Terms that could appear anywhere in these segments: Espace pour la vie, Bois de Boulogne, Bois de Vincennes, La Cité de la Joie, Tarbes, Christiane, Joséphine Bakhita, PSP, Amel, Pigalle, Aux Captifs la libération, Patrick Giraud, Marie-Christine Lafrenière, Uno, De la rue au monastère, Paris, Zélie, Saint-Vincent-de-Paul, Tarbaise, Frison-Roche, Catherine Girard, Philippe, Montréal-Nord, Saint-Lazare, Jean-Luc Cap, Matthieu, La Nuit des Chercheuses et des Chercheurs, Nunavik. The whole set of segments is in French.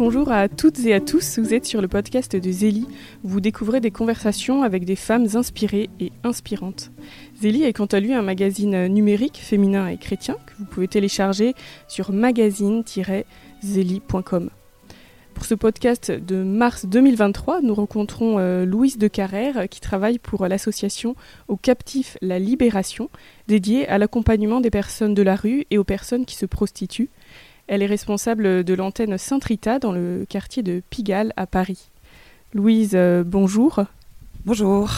Bonjour à toutes et à tous, vous êtes sur le podcast de Zélie, où vous découvrez des conversations avec des femmes inspirées et inspirantes. Zélie est quant à lui un magazine numérique, féminin et chrétien, que vous pouvez télécharger sur magazine-zélie.com. Pour ce podcast de mars 2023, nous rencontrons Louise de Carrère, qui travaille pour l'association Aux Captifs la libération, dédiée à l'accompagnement des personnes de la rue et aux personnes qui se prostituent. Elle est responsable de l'antenne Sainte-Rita dans le quartier de Pigalle à Paris. Louise, bonjour. Bonjour.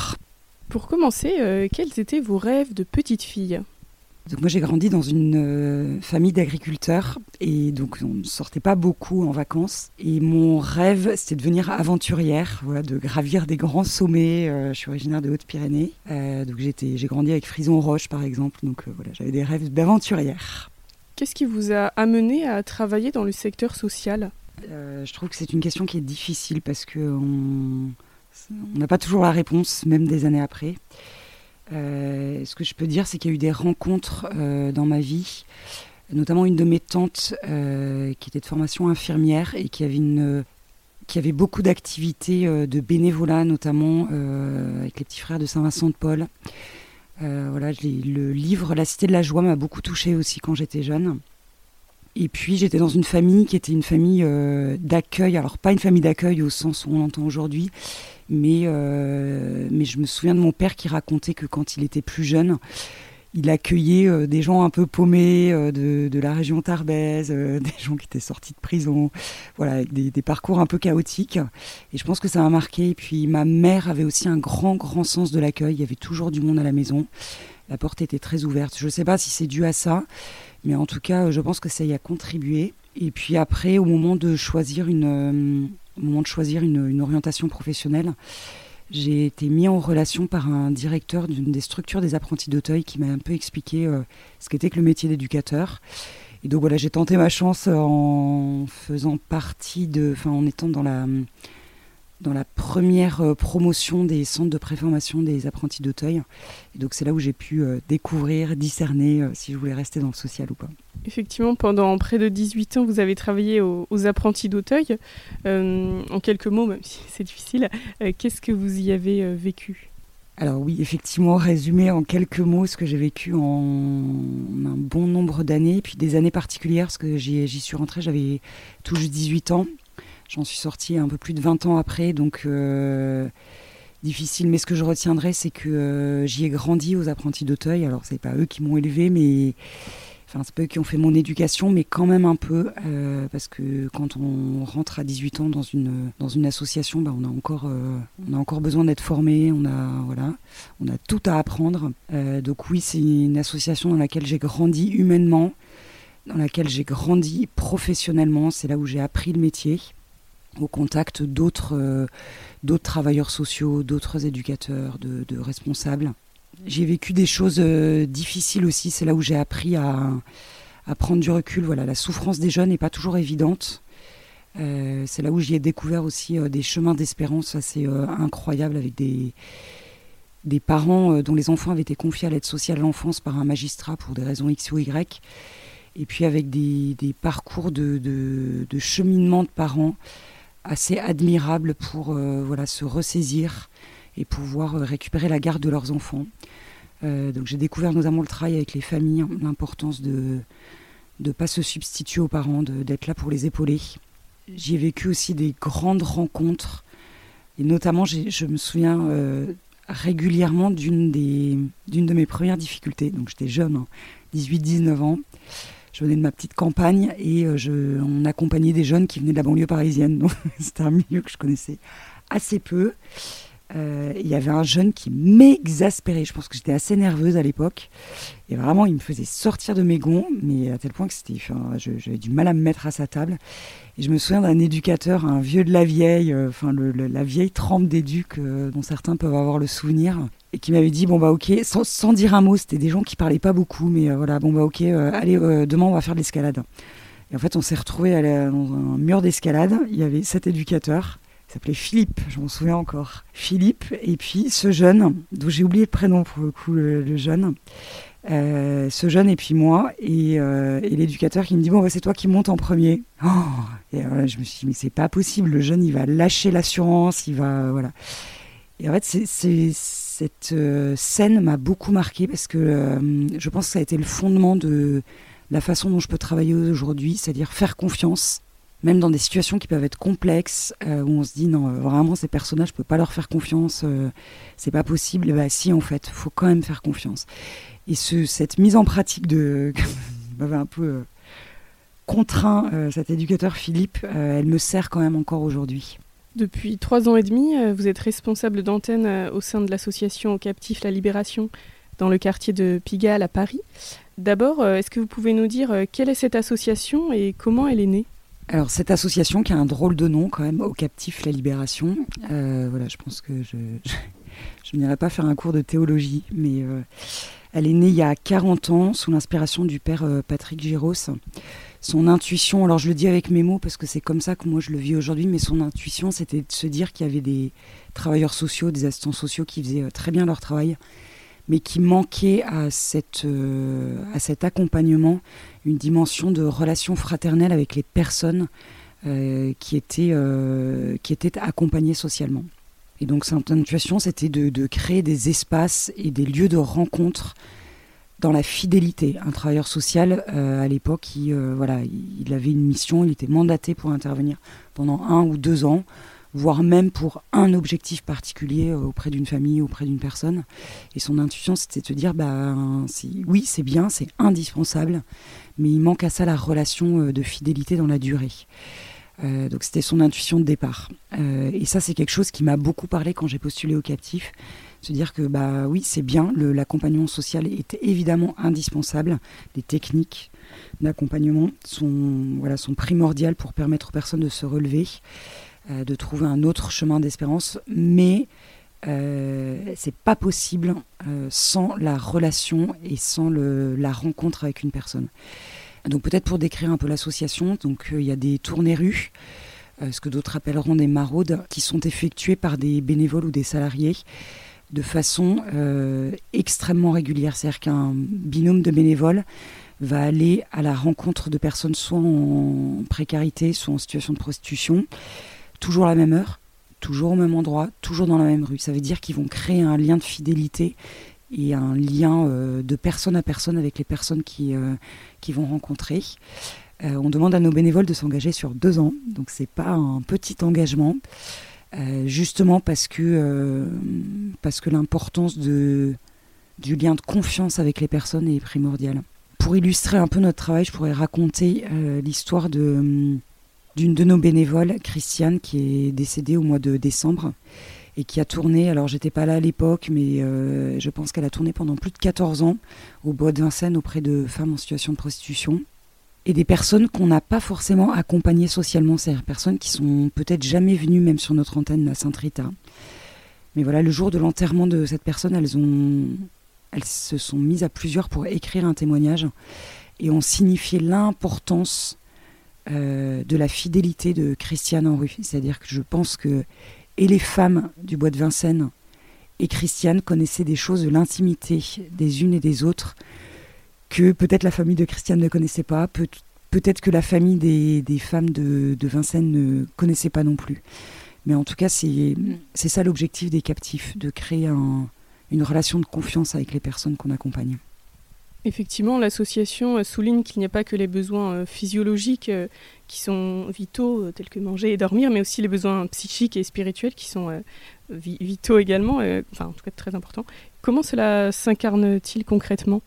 Pour commencer, quels étaient vos rêves de petite fille ? Donc moi j'ai grandi dans une famille d'agriculteurs et donc on ne sortait pas beaucoup en vacances. Et mon rêve c'était de devenir aventurière, voilà, de gravir des grands sommets. Je suis originaire des Hautes-Pyrénées, donc j'ai grandi avec Frison-Roche par exemple. Donc voilà, j'avais des rêves d'aventurière. Qu'est-ce qui vous a amené à travailler dans le secteur social ? Je trouve que c'est une question qui est difficile parce qu'on n'a pas toujours la réponse, même des années après. Ce que je peux dire, c'est qu'il y a eu des rencontres dans ma vie, notamment une de mes tantes qui était de formation infirmière et qui avait beaucoup d'activités de bénévolat, notamment avec les petits frères de Saint-Vincent-de-Paul. Voilà, le livre La Cité de la Joie m'a beaucoup touchée aussi quand j'étais jeune. Et puis j'étais dans une famille qui était une famille d'accueil, alors pas une famille d'accueil au sens où on l'entend aujourd'hui, mais je me souviens de mon père qui racontait que quand il était plus jeune, il accueillait des gens un peu paumés de la région Tarbaise, des gens qui étaient sortis de prison, voilà, avec des parcours un peu chaotiques. Et je pense que ça m'a marqué. Et puis ma mère avait aussi un grand, grand sens de l'accueil. Il y avait toujours du monde à la maison. La porte était très ouverte. Je ne sais pas si c'est dû à ça, mais en tout cas, je pense que ça y a contribué. Et puis après, au moment de choisir une orientation professionnelle, j'ai été mis en relation par un directeur d'une des structures des apprentis d'Auteuil qui m'a un peu expliqué ce qu'était que le métier d'éducateur. Et donc voilà, j'ai tenté ma chance en faisant en étant dans la première promotion des centres de préformation des apprentis d'Auteuil. Et donc c'est là où j'ai pu découvrir, discerner si je voulais rester dans le social ou pas. Effectivement, pendant près de 18 ans, vous avez travaillé aux apprentis d'Auteuil. En quelques mots, même si c'est difficile, qu'est-ce que vous y avez vécu ? Alors oui, effectivement, résumer en quelques mots ce que j'ai vécu en un bon nombre d'années, puis des années particulières, parce que j'y suis rentrée, j'avais tout juste 18 ans. J'en suis sortie un peu plus de 20 ans après, donc difficile. Mais ce que je retiendrai, c'est que j'y ai grandi aux apprentis d'Auteuil. Alors, c'est pas eux qui m'ont élevée, mais... Enfin, c'est pas eux qui ont fait mon éducation, mais quand même un peu, parce que quand on rentre à 18 ans dans une association, bah, on a encore besoin d'être formé, on a tout à apprendre. Donc oui, c'est une association dans laquelle j'ai grandi humainement, dans laquelle j'ai grandi professionnellement, c'est là où j'ai appris le métier, au contact d'autres travailleurs sociaux, d'autres éducateurs, de responsables. J'ai vécu des choses difficiles aussi, c'est là où j'ai appris à prendre du recul. Voilà, la souffrance des jeunes n'est pas toujours évidente. C'est là où j'y ai découvert aussi des chemins d'espérance assez incroyables avec des parents dont les enfants avaient été confiés à l'aide sociale à l'enfance par un magistrat pour des raisons X ou Y. Et puis avec des parcours de cheminement de parents assez admirables pour se ressaisir et pouvoir récupérer la garde de leurs enfants. Donc j'ai découvert notamment le travail avec les familles, l'importance de ne pas se substituer aux parents, d'être là pour les épauler. J'ai vécu aussi des grandes rencontres, et notamment je me souviens régulièrement d'une de mes premières difficultés. Donc j'étais jeune, 18-19 ans, je venais de ma petite campagne, et on accompagnait des jeunes qui venaient de la banlieue parisienne, donc c'était un milieu que je connaissais assez peu. Il y avait un jeune qui m'exaspérait, je pense que j'étais assez nerveuse à l'époque, et vraiment il me faisait sortir de mes gonds, mais à tel point que j'avais du mal à me mettre à sa table. Et je me souviens d'un éducateur, un vieux de la vieille, la vieille trempe d'éduc dont certains peuvent avoir le souvenir, et qui m'avait dit sans dire un mot, c'était des gens qui parlaient pas beaucoup, mais allez, demain on va faire de l'escalade. Et en fait on s'est retrouvés dans un mur d'escalade, il y avait cet éducateur. Il s'appelait Philippe, je m'en souviens encore. Philippe, et puis ce jeune, dont j'ai oublié le prénom pour le coup, le jeune, ce jeune et puis moi, et l'éducateur qui me dit « Bon, c'est toi qui montes en premier. » Oh, et alors là, je me suis dit « Mais c'est pas possible, le jeune, il va lâcher l'assurance, il va... » voilà. Et en fait, cette scène m'a beaucoup marquée parce que je pense que ça a été le fondement de la façon dont je peux travailler aujourd'hui, c'est-à-dire faire confiance, même dans des situations qui peuvent être complexes, où on se dit « Non, vraiment, ces personnages, je ne peux pas leur faire confiance, c'est pas possible. » Et bah si, en fait, il faut quand même faire confiance. Et cette mise en pratique de... m'avait un peu contraint, cet éducateur Philippe, elle me sert quand même encore aujourd'hui. Depuis 3 ans et demi, vous êtes responsable d'antenne au sein de l'association Aux Captifs la libération dans le quartier de Pigalle à Paris. D'abord, est-ce que vous pouvez nous dire quelle est cette association et comment elle est née ? Alors cette association qui a un drôle de nom quand même, Aux Captifs la libération, voilà, je pense que je n'irai pas faire un cours de théologie, mais... Elle est née il y a 40 ans sous l'inspiration du père Patrick Giraud. Son intuition, alors je le dis avec mes mots parce que c'est comme ça que moi je le vis aujourd'hui, mais son intuition c'était de se dire qu'il y avait des travailleurs sociaux, des assistants sociaux qui faisaient très bien leur travail, mais qui manquaient à cet accompagnement une dimension de relation fraternelle avec les personnes qui étaient accompagnées socialement. Et donc cette intuition, c'était de créer des espaces et des lieux de rencontre dans la fidélité. Un travailleur social, à l'époque, il avait une mission, il était mandaté pour intervenir pendant 1 ou 2 ans, voire même pour un objectif particulier auprès d'une famille, auprès d'une personne. Et son intuition, c'était de se dire, oui, c'est bien, c'est indispensable, mais il manque à ça la relation de fidélité dans la durée. Donc c'était son intuition de départ. Et ça, c'est quelque chose qui m'a beaucoup parlé quand j'ai postulé aux Captifs. Se dire que oui, c'est bien, l'accompagnement social est évidemment indispensable. Les techniques d'accompagnement sont primordiales pour permettre aux personnes de se relever, de trouver un autre chemin d'espérance. Mais c'est pas possible sans la relation et sans la rencontre avec une personne. Donc peut-être pour décrire un peu l'association, il y a des tournées rues, ce que d'autres appelleront des maraudes, qui sont effectuées par des bénévoles ou des salariés de façon extrêmement régulière. C'est-à-dire qu'un binôme de bénévoles va aller à la rencontre de personnes soit en précarité, soit en situation de prostitution, toujours à la même heure, toujours au même endroit, toujours dans la même rue. Ça veut dire qu'ils vont créer un lien de fidélité et un lien de personne à personne avec les personnes qui vont rencontrer. On demande à nos bénévoles de s'engager sur 2 ans, donc c'est pas un petit engagement, justement parce que l'importance du lien de confiance avec les personnes est primordiale. Pour illustrer un peu notre travail, je pourrais raconter l'histoire d'une de nos bénévoles, Christiane, qui est décédée au mois de décembre, et qui a tourné, alors j'étais pas là à l'époque, mais je pense qu'elle a tourné pendant plus de 14 ans au Bois de Vincennes auprès de femmes en situation de prostitution et des personnes qu'on n'a pas forcément accompagnées socialement, c'est-à-dire personnes qui sont peut-être jamais venues même sur notre antenne à Sainte-Rita. Mais voilà, le jour de l'enterrement de cette personne, elles se sont mises à plusieurs pour écrire un témoignage et ont signifié l'importance de la fidélité de Christiane en rue. C'est-à-dire que je pense que et les femmes du Bois de Vincennes et Christiane connaissaient des choses de l'intimité des unes et des autres que peut-être la famille de Christiane ne connaissait pas, peut-être que la famille des femmes de Vincennes ne connaissait pas non plus. Mais en tout cas, c'est ça l'objectif des Captifs, de créer une relation de confiance avec les personnes qu'on accompagne. Effectivement, l'association souligne qu'il n'y a pas que les besoins physiologiques qui sont vitaux, tels que manger et dormir, mais aussi les besoins psychiques et spirituels qui sont vitaux également, enfin en tout cas très importants. Comment cela s'incarne-t-il concrètement ?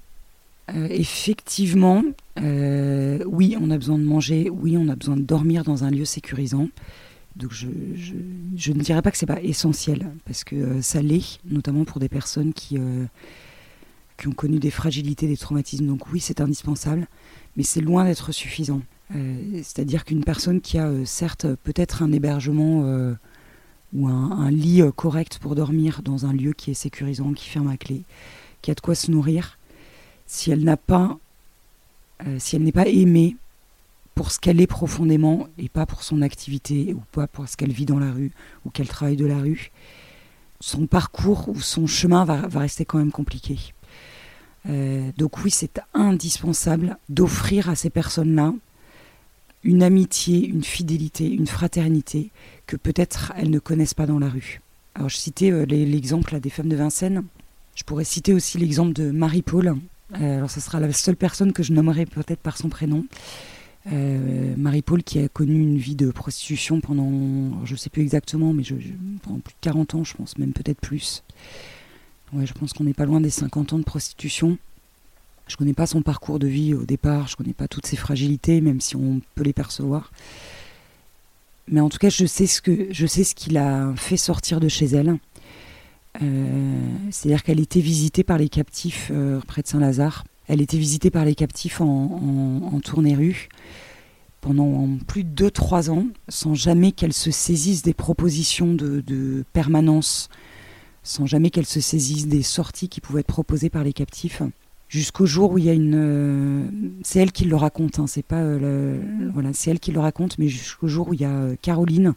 Effectivement, oui, on a besoin de manger, oui, on a besoin de dormir dans un lieu sécurisant. Donc je ne dirais pas que ce n'est pas essentiel, parce que ça l'est, notamment pour des personnes qui ont connu des fragilités, des traumatismes. Donc oui, c'est indispensable, mais c'est loin d'être suffisant. C'est-à-dire qu'une personne qui a certes peut-être un hébergement ou un lit correct pour dormir dans un lieu qui est sécurisant, qui ferme à clé, qui a de quoi se nourrir, si elle n'est pas aimée pour ce qu'elle est profondément et pas pour son activité ou pas pour ce qu'elle vit dans la rue ou qu'elle travaille de la rue, son parcours ou son chemin va rester quand même compliqué. Donc oui, c'est indispensable d'offrir à ces personnes-là une amitié, une fidélité, une fraternité que peut-être elles ne connaissent pas dans la rue. Alors je citais l'exemple des femmes de Vincennes. Je pourrais citer aussi l'exemple de Marie-Paul. Alors ce sera la seule personne que je nommerai peut-être par son prénom. Marie-Paul qui a connu une vie de prostitution pendant, je ne sais plus exactement, mais pendant plus de 40 ans, je pense, même peut-être plus. Ouais, je pense qu'on n'est pas loin des 50 ans de prostitution. Je ne connais pas son parcours de vie au départ, je ne connais pas toutes ses fragilités, même si on peut les percevoir. Mais en tout cas, je sais ce qu'il a fait sortir de chez elle. C'est-à-dire qu'elle était visitée par les captifs près de Saint-Lazare. Elle était visitée par les captifs en tournée rue pendant plus de 2-3 ans, sans jamais qu'elle se saisisse des propositions de permanence, sans jamais qu'elle se saisisse des sorties qui pouvaient être proposées par les captifs. Jusqu'au jour où il y a une... c'est elle qui le raconte, hein, c'est pas... voilà, c'est elle qui le raconte, mais jusqu'au jour où il y a Caroline,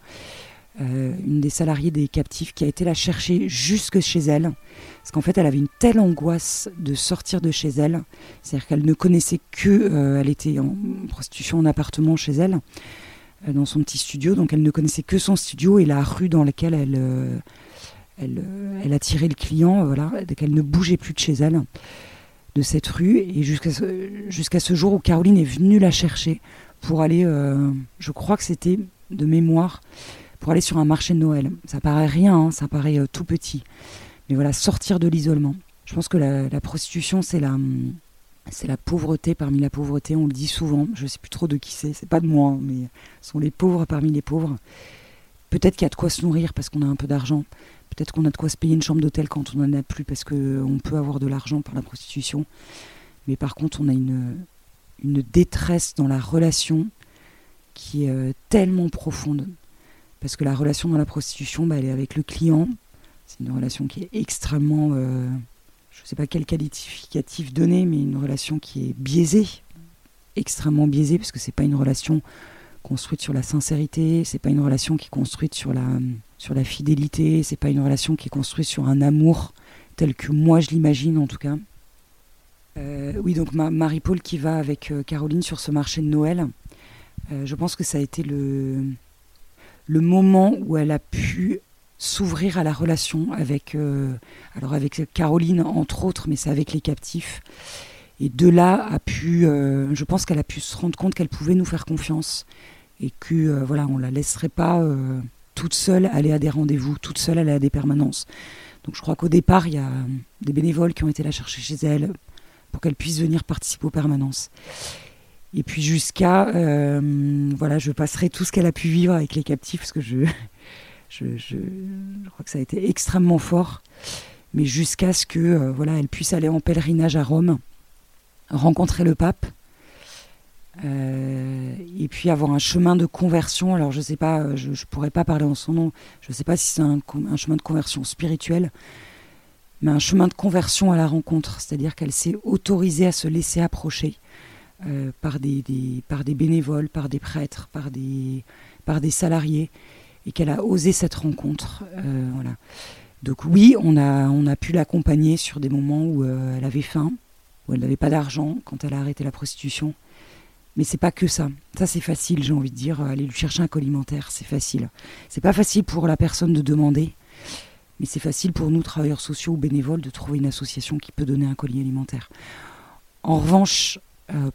une des salariées des captifs, qui a été la chercher jusque chez elle. Parce qu'en fait, elle avait une telle angoisse de sortir de chez elle. C'est-à-dire qu'elle ne connaissait que... elle était en prostitution en appartement chez elle, dans son petit studio. Donc elle ne connaissait que son studio et la rue dans laquelle elle attirait le client. Voilà, qu'elle ne bougeait plus de chez elle, de cette rue, et jusqu'à ce jour où Caroline est venue la chercher pour aller, je crois que c'était de mémoire, pour aller sur un marché de Noël. Ça paraît rien, hein, ça paraît tout petit. Mais voilà, sortir de l'isolement. Je pense que la prostitution, c'est la pauvreté parmi la pauvreté, on le dit souvent. Je ne sais plus trop de qui c'est pas de moi, hein, mais ce sont les pauvres parmi les pauvres. Peut-être qu'il y a de quoi se nourrir parce qu'on a un peu d'argent. Peut-être qu'on a de quoi se payer une chambre d'hôtel quand on n'en a plus parce qu'on peut avoir de l'argent par la prostitution. Mais par contre, on a une détresse dans la relation qui est tellement profonde. Parce que la relation dans la prostitution, elle est avec le client. C'est une relation qui est extrêmement... je ne sais pas quel qualificatif donner, mais une relation qui est biaisée. Extrêmement biaisée, parce que ce n'est pas une relation construite sur la sincérité, c'est pas une relation qui est construite sur la fidélité, c'est pas une relation qui est construite sur un amour tel que moi je l'imagine en tout cas. Oui, donc Marie-Paul qui va avec Caroline sur ce marché de Noël, je pense que ça a été le moment où elle a pu s'ouvrir à la relation avec Caroline entre autres, mais c'est avec les captifs. Et de là je pense qu'elle a pu se rendre compte qu'elle pouvait nous faire confiance et que voilà, on la laisserait pas toute seule aller à des rendez-vous, toute seule aller à des permanences. Donc je crois qu'au départ, il y a des bénévoles qui ont été la chercher chez elle pour qu'elle puisse venir participer aux permanences. Et puis jusqu'à voilà, je passerai tout ce qu'elle a pu vivre avec les captifs parce que je crois que ça a été extrêmement fort, mais jusqu'à ce que voilà, elle puisse aller en pèlerinage à Rome, rencontrer le pape, et puis avoir un chemin de conversion. Alors je ne sais pas, je ne pourrais pas parler en son nom, je ne sais pas si c'est un chemin de conversion spirituel, mais un chemin de conversion à la rencontre, c'est-à-dire qu'elle s'est autorisée à se laisser approcher par des bénévoles, par des prêtres, par des salariés, et qu'elle a osé cette rencontre. Voilà. Donc oui, on a pu l'accompagner sur des moments où elle avait faim, où elle n'avait pas d'argent quand elle a arrêté la prostitution. Mais c'est pas que ça. Ça, c'est facile, j'ai envie de dire. Aller lui chercher un alimentaire, c'est facile. C'est pas facile pour la personne de demander, mais c'est facile pour nous, travailleurs sociaux ou bénévoles, de trouver une association qui peut donner un colis alimentaire. En revanche,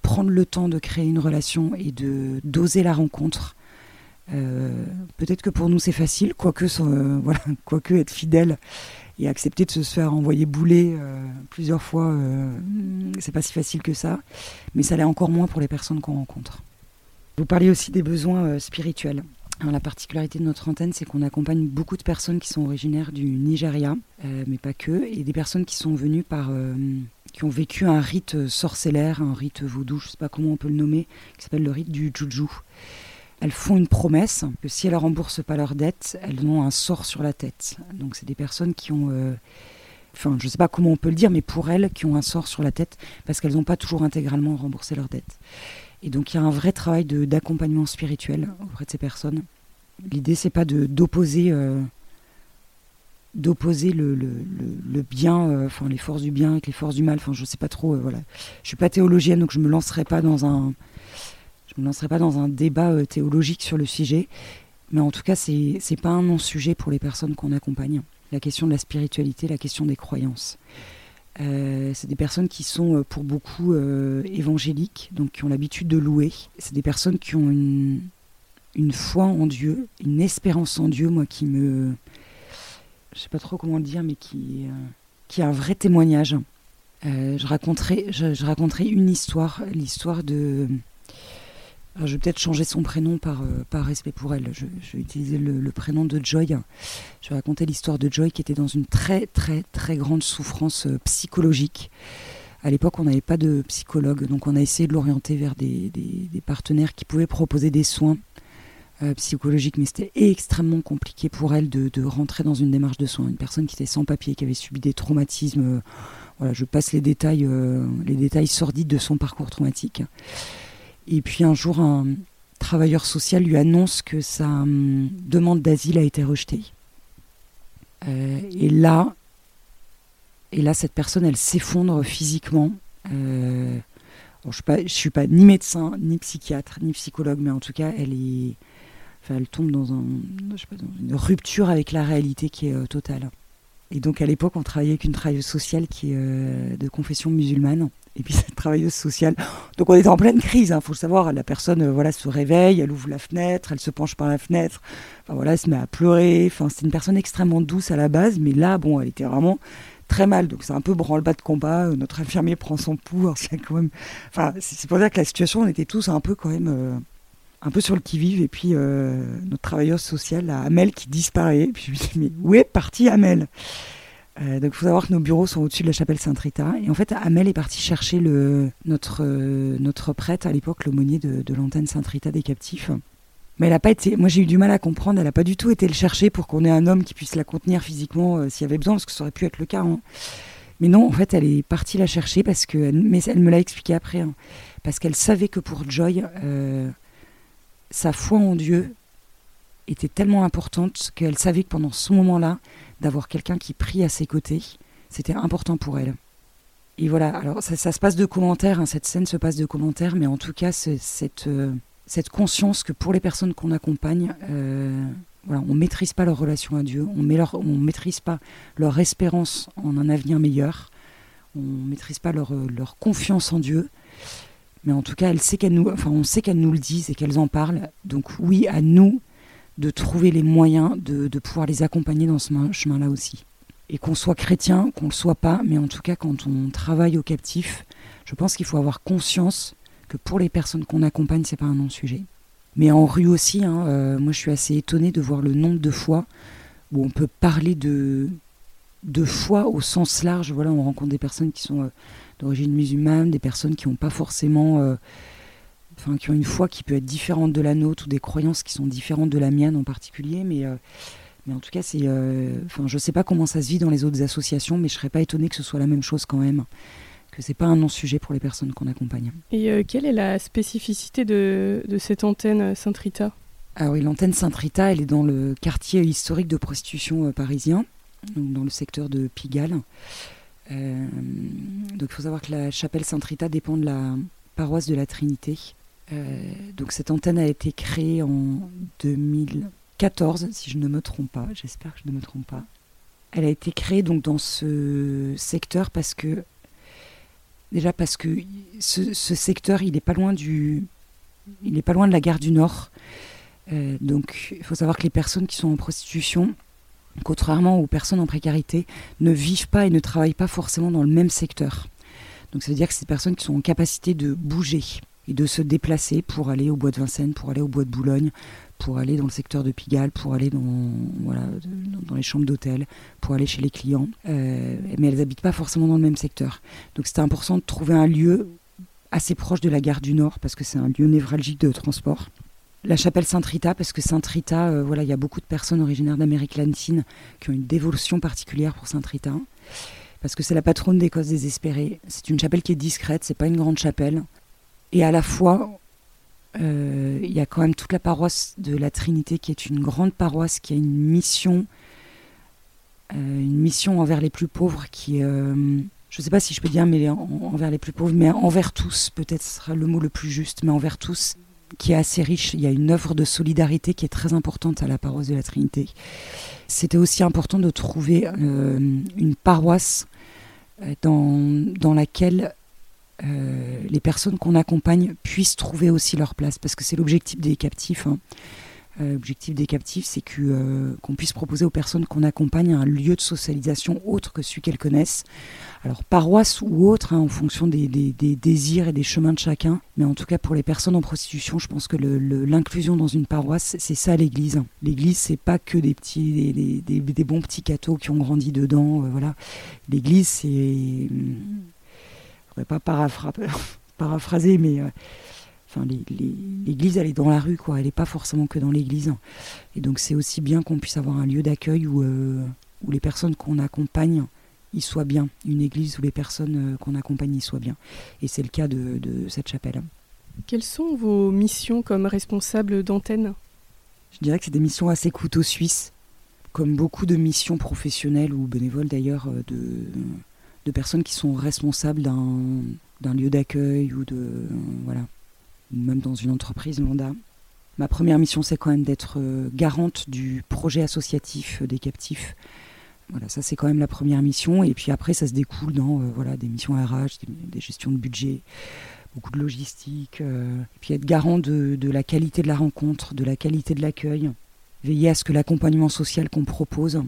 prendre le temps de créer une relation et d'oser la rencontre, peut-être que pour nous, c'est facile, quoique être fidèle et accepter de se faire envoyer bouler plusieurs fois, c'est pas si facile que ça, mais ça l'est encore moins pour les personnes qu'on rencontre. Vous parliez aussi des besoins spirituels. Alors, la particularité de notre antenne, c'est qu'on accompagne beaucoup de personnes qui sont originaires du Nigeria, mais pas que, et des personnes qui sont venues qui ont vécu un rite sorcellaire, un rite vaudou, je sais pas comment on peut le nommer, qui s'appelle le rite du juju. Elles font une promesse que si elles ne remboursent pas leurs dettes, elles ont un sort sur la tête. Donc c'est des personnes qui ont, enfin je ne sais pas comment on peut le dire, mais pour elles, qui ont un sort sur la tête parce qu'elles n'ont pas toujours intégralement remboursé leurs dettes. Et donc il y a un vrai travail d'accompagnement spirituel auprès de ces personnes. L'idée, c'est pas d'opposer d'opposer le bien, enfin les forces du bien avec les forces du mal. Enfin, je sais pas trop. Voilà, je suis pas théologienne, donc je me lancerai pas dans un débat théologique sur le sujet. Mais en tout cas, c'est pas un non-sujet pour les personnes qu'on accompagne. La question de la spiritualité, la question des croyances. C'est des personnes qui sont pour beaucoup évangéliques, donc qui ont l'habitude de louer. C'est des personnes qui ont une foi en Dieu, une espérance en Dieu, moi qui me... Je sais pas trop comment le dire, mais qui a un vrai témoignage. Je raconterai une histoire, l'histoire de... Alors, je vais peut-être changer son prénom par respect pour elle. Je vais utiliser le prénom de Joy. Je vais raconter l'histoire de Joy qui était dans une très très très grande souffrance psychologique. À l'époque, on n'avait pas de psychologue, donc on a essayé de l'orienter vers des partenaires qui pouvaient proposer des soins psychologiques, mais c'était extrêmement compliqué pour elle de rentrer dans une démarche de soins. Une personne qui était sans papier, qui avait subi des traumatismes. Voilà, je passe les détails sordides de son parcours traumatique. Et puis un jour, un travailleur social lui annonce que sa demande d'asile a été rejetée. Et là, cette personne, elle s'effondre physiquement. Je ne suis pas ni médecin, ni psychiatre, ni psychologue, mais en tout cas, elle tombe dans une rupture avec la réalité qui est totale. Et donc à l'époque, on travaillait avec une travailleuse sociale qui est de confession musulmane. Et puis cette travailleuse sociale, donc on était en pleine crise, il faut le savoir, la personne se réveille, elle ouvre la fenêtre, elle se penche par la fenêtre, elle se met à pleurer, c'est une personne extrêmement douce à la base, mais là, elle était vraiment très mal, donc c'est un peu branle-bas de combat, notre infirmier prend son pouls, c'est pour dire que la situation, on était tous un peu quand même, un peu sur le qui-vive, et puis notre travailleuse sociale, là, Amel qui disparaît, et puis je me dis, mais où est partie Amel ? Donc il faut savoir que nos bureaux sont au-dessus de la chapelle Sainte-Rita. Et en fait, Amel est partie chercher notre prêtre, à l'époque l'aumônier de l'antenne Sainte-Rita des Captifs. Mais elle n'a pas été... Moi, j'ai eu du mal à comprendre. Elle n'a pas du tout été le chercher pour qu'on ait un homme qui puisse la contenir physiquement s'il y avait besoin, parce que ça aurait pu être le cas. Hein. Mais non, en fait, elle est partie la chercher parce que... Mais elle me l'a expliqué après. Hein, parce qu'elle savait que pour Joy, sa foi en Dieu était tellement importante qu'elle savait que pendant ce moment-là, d'avoir quelqu'un qui prie à ses côtés, c'était important pour elle. Et voilà, alors ça se passe de commentaires, hein, cette scène se passe de commentaires, mais en tout cas, cette conscience que pour les personnes qu'on accompagne, on ne maîtrise pas leur relation à Dieu, on ne maîtrise pas leur espérance en un avenir meilleur, on ne maîtrise pas leur confiance en Dieu, mais en tout cas, on sait qu'elles nous le disent et qu'elles en parlent, donc oui, à nous, de trouver les moyens de pouvoir les accompagner dans ce chemin-là aussi. Et qu'on soit chrétien, qu'on ne le soit pas, mais en tout cas, quand on travaille aux captifs, je pense qu'il faut avoir conscience que pour les personnes qu'on accompagne, ce n'est pas un non-sujet. Mais en rue aussi, hein, moi je suis assez étonnée de voir le nombre de fois où on peut parler de foi au sens large. Voilà, on rencontre des personnes qui sont d'origine musulmane, des personnes qui n'ont pas forcément... qui ont une foi qui peut être différente de la nôtre ou des croyances qui sont différentes de la mienne en particulier, mais en tout cas c'est, je sais pas comment ça se vit dans les autres associations, mais je serais pas étonnée que ce soit la même chose quand même, que c'est pas un non-sujet pour les personnes qu'on accompagne. Et quelle est la spécificité de cette antenne Sainte-Rita ? Ah oui, l'antenne Sainte-Rita, elle est dans le quartier historique de prostitution parisien, donc dans le secteur de Pigalle. Donc il faut savoir que la chapelle Sainte-Rita dépend de la paroisse de la Trinité. Donc cette antenne a été créée en 2014, si je ne me trompe pas, j'espère que je ne me trompe pas. Elle a été créée donc dans ce secteur parce que ce secteur, il est pas loin de la gare du Nord. Donc il faut savoir que les personnes qui sont en prostitution, contrairement aux personnes en précarité, ne vivent pas et ne travaillent pas forcément dans le même secteur. Donc ça veut dire que c'est des personnes qui sont en capacité de bouger et de se déplacer pour aller au Bois de Vincennes, pour aller au Bois de Boulogne, pour aller dans le secteur de Pigalle, pour aller dans les chambres d'hôtel, pour aller chez les clients. Mais elles n'habitent pas forcément dans le même secteur. Donc c'était important de trouver un lieu assez proche de la gare du Nord, parce que c'est un lieu névralgique de transport. La chapelle Sainte-Rita, parce que Sainte-Rita, il y a beaucoup de personnes originaires d'Amérique latine qui ont une dévotion particulière pour Sainte-Rita. Parce que c'est la patronne des causes désespérées. C'est une chapelle qui est discrète, c'est pas une grande chapelle. Et à la fois, il y a quand même toute la paroisse de la Trinité qui est une grande paroisse, qui a une mission une mission envers les plus pauvres qui, je ne sais pas si je peux dire, mais envers les plus pauvres, mais envers tous, peut-être ce sera le mot le plus juste, mais envers tous, qui est assez riche. Il y a une œuvre de solidarité qui est très importante à la paroisse de la Trinité. C'était aussi important de trouver une paroisse dans laquelle les personnes qu'on accompagne puissent trouver aussi leur place, parce que c'est l'objectif des captifs, hein. L'objectif des captifs, c'est qu'on puisse proposer aux personnes qu'on accompagne un lieu de socialisation autre que celui qu'elles connaissent. Alors paroisse ou autre, hein, en fonction des désirs et des chemins de chacun. Mais en tout cas, pour les personnes en prostitution, je pense que l'inclusion dans une paroisse, c'est ça l'Église. L'Église, c'est pas que des bons petits cathos qui ont grandi dedans. Voilà. L'Église, c'est... Je ne voudrais pas paraphraser, mais... Enfin, l'église, elle est dans la rue, quoi. Elle n'est pas forcément que dans l'église. Et donc, c'est aussi bien qu'on puisse avoir un lieu d'accueil où les personnes qu'on accompagne y soient bien. Une église où les personnes qu'on accompagne y soient bien. Et c'est le cas de cette chapelle. Quelles sont vos missions comme responsable d'antenne ? Je dirais que c'est des missions assez couteau suisse, comme beaucoup de missions professionnelles ou bénévoles d'ailleurs, de personnes qui sont responsables d'un lieu d'accueil ou de... Voilà. Même dans une entreprise lambda. Ma première mission, c'est quand même d'être garante du projet associatif des captifs. Voilà, ça c'est quand même la première mission. Et puis après, ça se découle dans des missions RH, des gestions de budget, beaucoup de logistique. Et puis être garant de la qualité de la rencontre, de la qualité de l'accueil. Veiller à ce que l'accompagnement social qu'on propose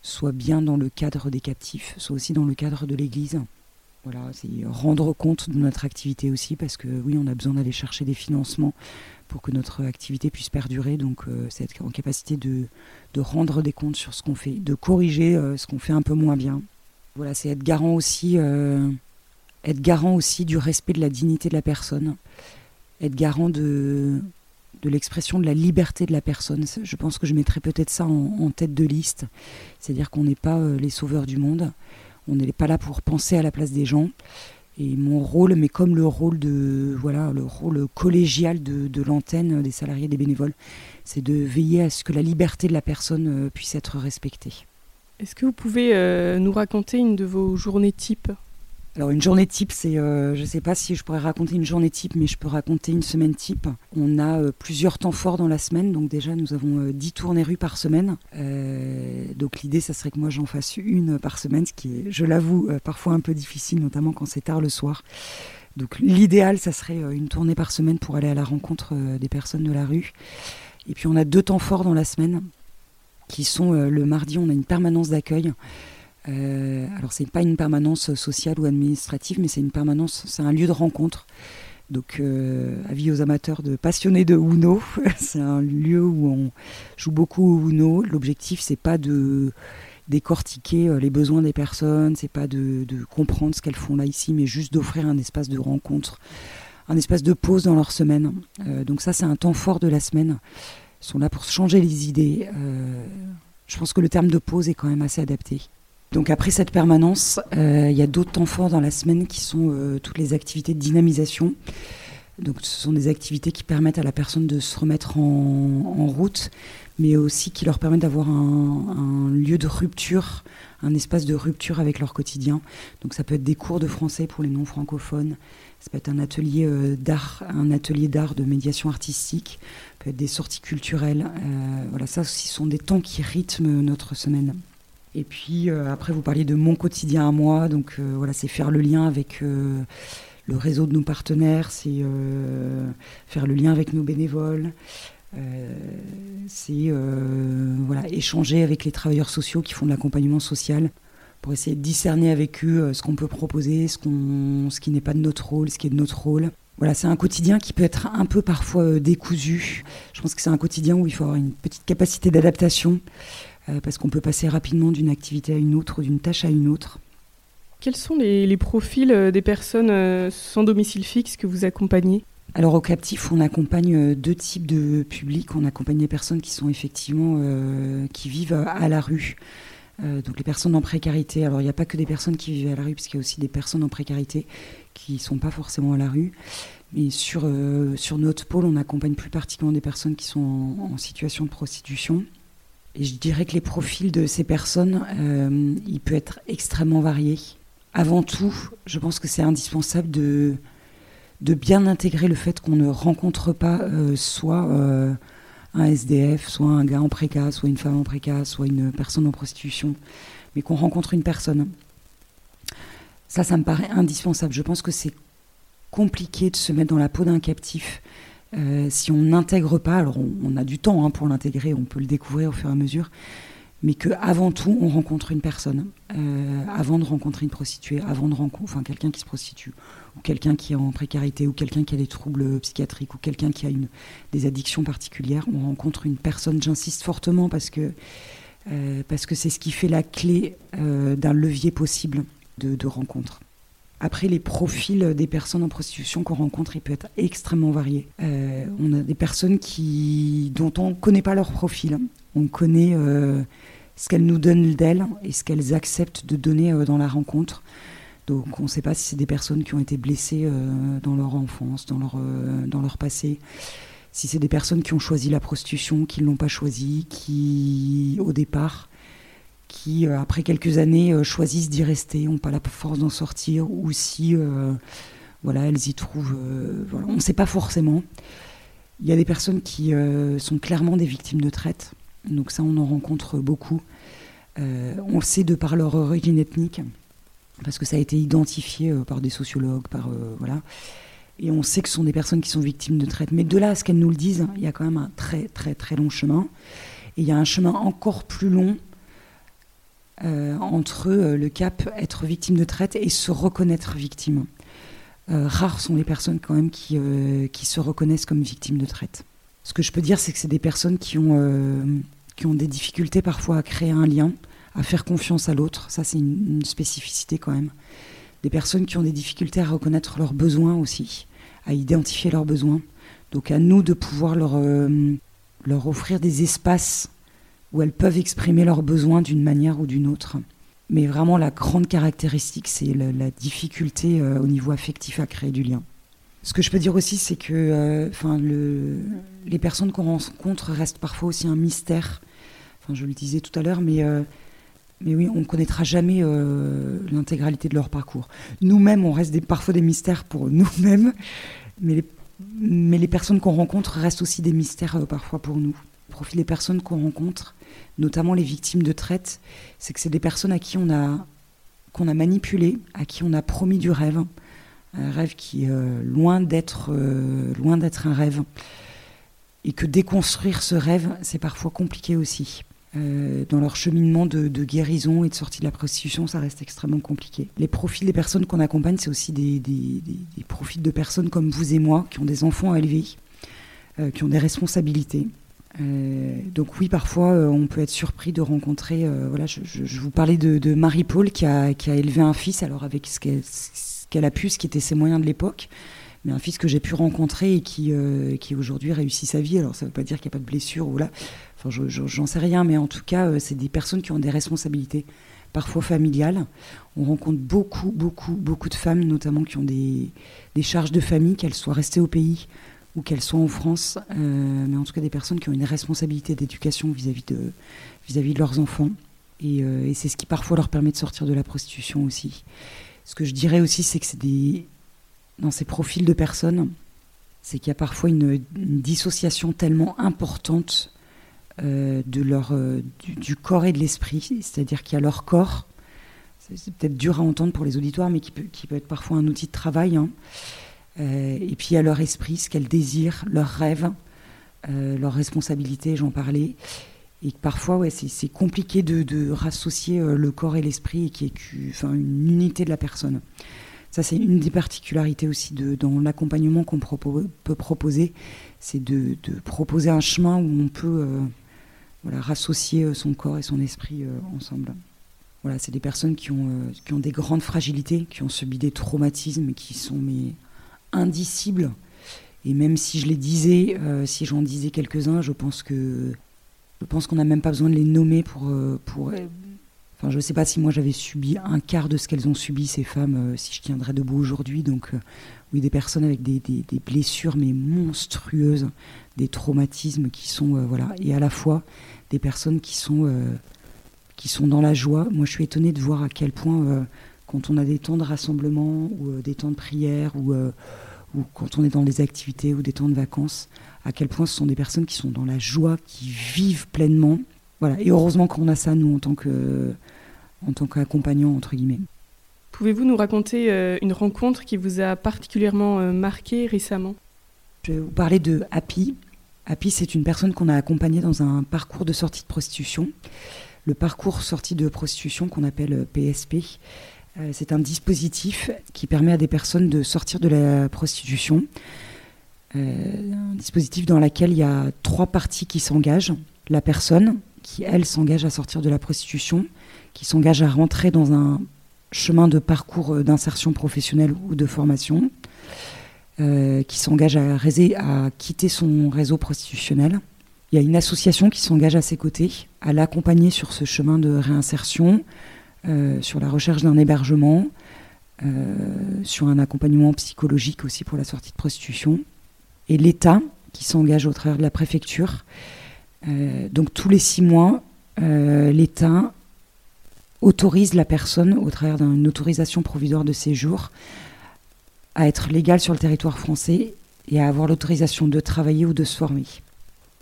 soit bien dans le cadre des captifs, soit aussi dans le cadre de l'Église. Voilà, c'est rendre compte de notre activité aussi, parce que oui, on a besoin d'aller chercher des financements pour que notre activité puisse perdurer. Donc, c'est être en capacité de rendre des comptes sur ce qu'on fait, de corriger ce qu'on fait un peu moins bien. Voilà, c'est être garant aussi du respect de la dignité de la personne, être garant de l'expression de la liberté de la personne. Je pense que je mettrais peut-être ça en tête de liste, c'est-à-dire qu'on n'est pas les sauveurs du monde. On n'est pas là pour penser à la place des gens. Et mon rôle, mais comme le rôle le rôle collégial de l'antenne, des salariés, des bénévoles, c'est de veiller à ce que la liberté de la personne puisse être respectée. Est-ce que vous pouvez nous raconter une de vos journées types ? Alors une journée type, c'est, je ne sais pas si je pourrais raconter une journée type, mais je peux raconter une semaine type. On a plusieurs temps forts dans la semaine, donc déjà nous avons 10 tournées rue par semaine. Donc l'idée, ça serait que moi j'en fasse une par semaine, ce qui est, je l'avoue, parfois un peu difficile, notamment quand c'est tard le soir. Donc l'idéal, ça serait une tournée par semaine pour aller à la rencontre des personnes de la rue. Et puis on a 2 temps forts dans la semaine, qui sont le mardi, on a une permanence d'accueil. Alors c'est pas une permanence sociale ou administrative, mais c'est un lieu de rencontre. Donc avis aux amateurs de passionnés de Uno, c'est un lieu où on joue beaucoup au Uno. L'objectif, c'est pas de décortiquer les besoins des personnes, c'est pas de comprendre ce qu'elles font là ici, mais juste d'offrir un espace de rencontre, un espace de pause dans leur semaine. Donc ça, c'est un temps fort de la semaine. Ils sont là pour se changer les idées. Je pense que le terme de pause est quand même assez adapté. Donc après cette permanence, il y a d'autres temps forts dans la semaine qui sont toutes les activités de dynamisation. Donc ce sont des activités qui permettent à la personne de se remettre en route, mais aussi qui leur permettent d'avoir un lieu de rupture, un espace de rupture avec leur quotidien. Donc ça peut être des cours de français pour les non-francophones, ça peut être un atelier d'art, de médiation artistique, ça peut être des sorties culturelles. Voilà, ça aussi sont des temps qui rythment notre semaine. Et puis après, vous parliez de mon quotidien à moi, donc c'est faire le lien avec le réseau de nos partenaires, c'est faire le lien avec nos bénévoles, c'est échanger avec les travailleurs sociaux qui font de l'accompagnement social pour essayer de discerner avec eux ce qu'on peut proposer, ce qui n'est pas de notre rôle, ce qui est de notre rôle. Voilà, c'est un quotidien qui peut être un peu parfois décousu. Je pense que c'est un quotidien où il faut avoir une petite capacité d'adaptation, parce qu'on peut passer rapidement d'une activité à une autre, ou d'une tâche à une autre. Quels sont les profils des personnes sans domicile fixe que vous accompagnez ? Alors, au Captif, on accompagne 2 types de publics. On accompagne les personnes qui sont effectivement, qui vivent à la rue. Donc les personnes en précarité. Alors il n'y a pas que des personnes qui vivent à la rue, parce qu'il y a aussi des personnes en précarité qui ne sont pas forcément à la rue. Mais sur notre pôle, on accompagne plus particulièrement des personnes qui sont en situation de prostitution. Et je dirais que les profils de ces personnes, il peut être extrêmement varié. Avant tout, je pense que c'est indispensable de bien intégrer le fait qu'on ne rencontre pas soit un SDF, soit un gars en préca, soit une femme en préca, soit une personne en prostitution, mais qu'on rencontre une personne. Ça me paraît indispensable. Je pense que c'est compliqué de se mettre dans la peau d'un captif si on n'intègre pas. Alors on a du temps pour l'intégrer, on peut le découvrir au fur et à mesure, mais qu'avant tout, on rencontre une personne, avant de rencontrer une prostituée, avant de rencontrer quelqu'un qui se prostitue, ou quelqu'un qui est en précarité, ou quelqu'un qui a des troubles psychiatriques, ou quelqu'un qui a des addictions particulières, on rencontre une personne. J'insiste fortement parce que c'est ce qui fait la clé d'un levier possible de rencontre. Après, les profils des personnes en prostitution qu'on rencontre, il peut être extrêmement varié. On a des personnes dont on ne connaît pas leur profil. On connaît ce qu'elles nous donnent d'elles et ce qu'elles acceptent de donner dans la rencontre. Donc on ne sait pas si c'est des personnes qui ont été blessées dans leur enfance, dans leur passé, si c'est des personnes qui ont choisi la prostitution, qui ne l'ont pas choisie, qui, après quelques années, choisissent d'y rester, n'ont pas la force d'en sortir, ou si elles y trouvent... On ne sait pas forcément. Il y a des personnes qui sont clairement des victimes de traite, donc ça, on en rencontre beaucoup. On le sait de par leur origine ethnique, parce que ça a été identifié par des sociologues, et on sait que ce sont des personnes qui sont victimes de traite. Mais de là à ce qu'elles nous le disent, il y a quand même un très, très, très long chemin. Et il y a un chemin encore plus long entre le cap être victime de traite et se reconnaître victime. Rares sont les personnes quand même qui se reconnaissent comme victimes de traite. Ce que je peux dire, c'est que c'est des personnes qui ont des difficultés parfois à créer un lien, à faire confiance à l'autre. Ça, c'est une spécificité quand même. Des personnes qui ont des difficultés à reconnaître leurs besoins aussi, à identifier leurs besoins. Donc à nous de pouvoir leur offrir des espaces où elles peuvent exprimer leurs besoins d'une manière ou d'une autre. Mais vraiment, la grande caractéristique, c'est la difficulté au niveau affectif à créer du lien. Ce que je peux dire aussi, c'est que les personnes qu'on rencontre restent parfois aussi un mystère. Je le disais tout à l'heure, mais oui, on ne connaîtra jamais l'intégralité de leur parcours. Nous-mêmes, on reste parfois des mystères pour nous-mêmes, mais les personnes qu'on rencontre restent aussi des mystères parfois pour nous. Le profil des personnes qu'on rencontre, notamment les victimes de traite, c'est que c'est des personnes à qui qu'on a manipulé, à qui on a promis du rêve, un rêve qui est loin d'être un rêve, et que déconstruire ce rêve, c'est parfois compliqué aussi. Dans leur cheminement de guérison et de sortie de la prostitution, ça reste extrêmement compliqué. Les profils des personnes qu'on accompagne, c'est aussi des profils de personnes comme vous et moi, qui ont des enfants à élever, qui ont des responsabilités. Donc oui, parfois, on peut être surpris de rencontrer... je vous parlais de Marie-Paul qui a élevé un fils, alors avec ce qu'elle a pu, ce qui était ses moyens de l'époque, mais un fils que j'ai pu rencontrer et qui aujourd'hui réussit sa vie. Alors ça ne veut pas dire qu'il n'y a pas de blessure, ou là, j'en sais rien, mais en tout cas, c'est des personnes qui ont des responsabilités, parfois familiales. On rencontre beaucoup, beaucoup, beaucoup de femmes, notamment qui ont des charges de famille, qu'elles soient restées au pays ou qu'elles soient en France, mais en tout cas des personnes qui ont une responsabilité d'éducation vis-à-vis de leurs enfants. Et c'est ce qui parfois leur permet de sortir de la prostitution aussi. Ce que je dirais aussi, c'est que dans ces profils de personnes, c'est qu'il y a parfois une dissociation tellement importante du corps et de l'esprit. C'est-à-dire qu'il y a leur corps, c'est peut-être dur à entendre pour les auditoires, mais qui peut être parfois un outil de travail, et puis à leur esprit, ce qu'elles désirent, leurs rêves, leurs responsabilités, j'en parlais. Et que parfois, c'est compliqué de rassocier le corps et l'esprit et qu'il y ait une unité de la personne. Ça, c'est une des particularités aussi dans l'accompagnement qu'on peut proposer. C'est de proposer un chemin où on peut rassocier son corps et son esprit ensemble. Voilà, c'est des personnes qui ont des grandes fragilités, qui ont subi des traumatismes, qui sont... indicibles. Et même si je les disais, si j'en disais quelques-uns, je pense qu'on n'a même pas besoin de les nommer pour Enfin, je ne sais pas si moi j'avais subi un quart de ce qu'elles ont subi, ces femmes, si je tiendrais debout aujourd'hui. Donc, oui, des personnes avec des blessures mais monstrueuses, des traumatismes qui sont, voilà, et à la fois des personnes qui sont dans la joie. Moi, je suis étonnée de voir à quel point, quand on a des temps de rassemblement ou des temps de prière ou quand on est dans des activités ou des temps de vacances, à quel point ce sont des personnes qui sont dans la joie, qui vivent pleinement. Voilà. Et heureusement qu'on a ça, nous, en tant qu'accompagnants, entre guillemets. Pouvez-vous nous raconter une rencontre qui vous a particulièrement marquée récemment ? Je vais vous parler de Happy. Happy, c'est une personne qu'on a accompagnée dans un parcours de sortie de prostitution. Le parcours sortie de prostitution qu'on appelle PSP, c'est un dispositif qui permet à des personnes de sortir de la prostitution. Un dispositif dans lequel il y a trois parties qui s'engagent. La personne qui, elle, s'engage à sortir de la prostitution, qui s'engage à rentrer dans un chemin de parcours d'insertion professionnelle ou de formation, qui s'engage à quitter son réseau prostitutionnel. Il y a une association qui s'engage à ses côtés, à l'accompagner sur ce chemin de réinsertion, sur la recherche d'un hébergement, sur un accompagnement psychologique aussi pour la sortie de prostitution. Et l'État qui s'engage au travers de la préfecture. Donc tous les 6 mois, l'État autorise la personne, au travers d'une autorisation provisoire de séjour, à être légale sur le territoire français et à avoir l'autorisation de travailler ou de se former.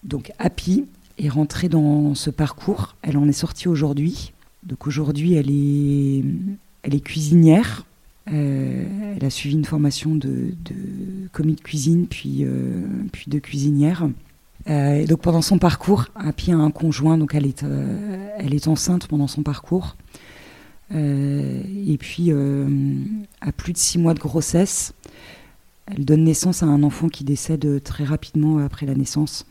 Donc Happy est rentrée dans ce parcours, elle en est sortie aujourd'hui. Donc aujourd'hui, elle est cuisinière. Elle a suivi une formation de commis de cuisine, puis de cuisinière. Et donc pendant son parcours, Happy a un conjoint, donc elle est enceinte pendant son parcours. Et puis, à plus de 6 mois de grossesse, elle donne naissance à un enfant qui décède très rapidement après la naissance.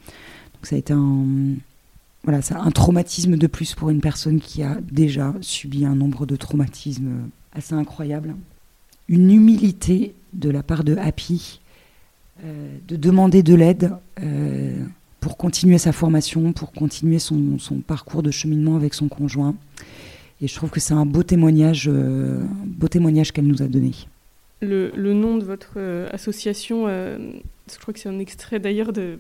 Donc ça a été un traumatisme de plus pour une personne qui a déjà subi un nombre de traumatismes assez incroyables. Une humilité de la part de Happy, de demander de l'aide pour continuer sa formation, pour continuer son parcours de cheminement avec son conjoint. Et je trouve que c'est un beau témoignage qu'elle nous a donné. Le nom de votre association, je crois que c'est un extrait d'ailleurs de...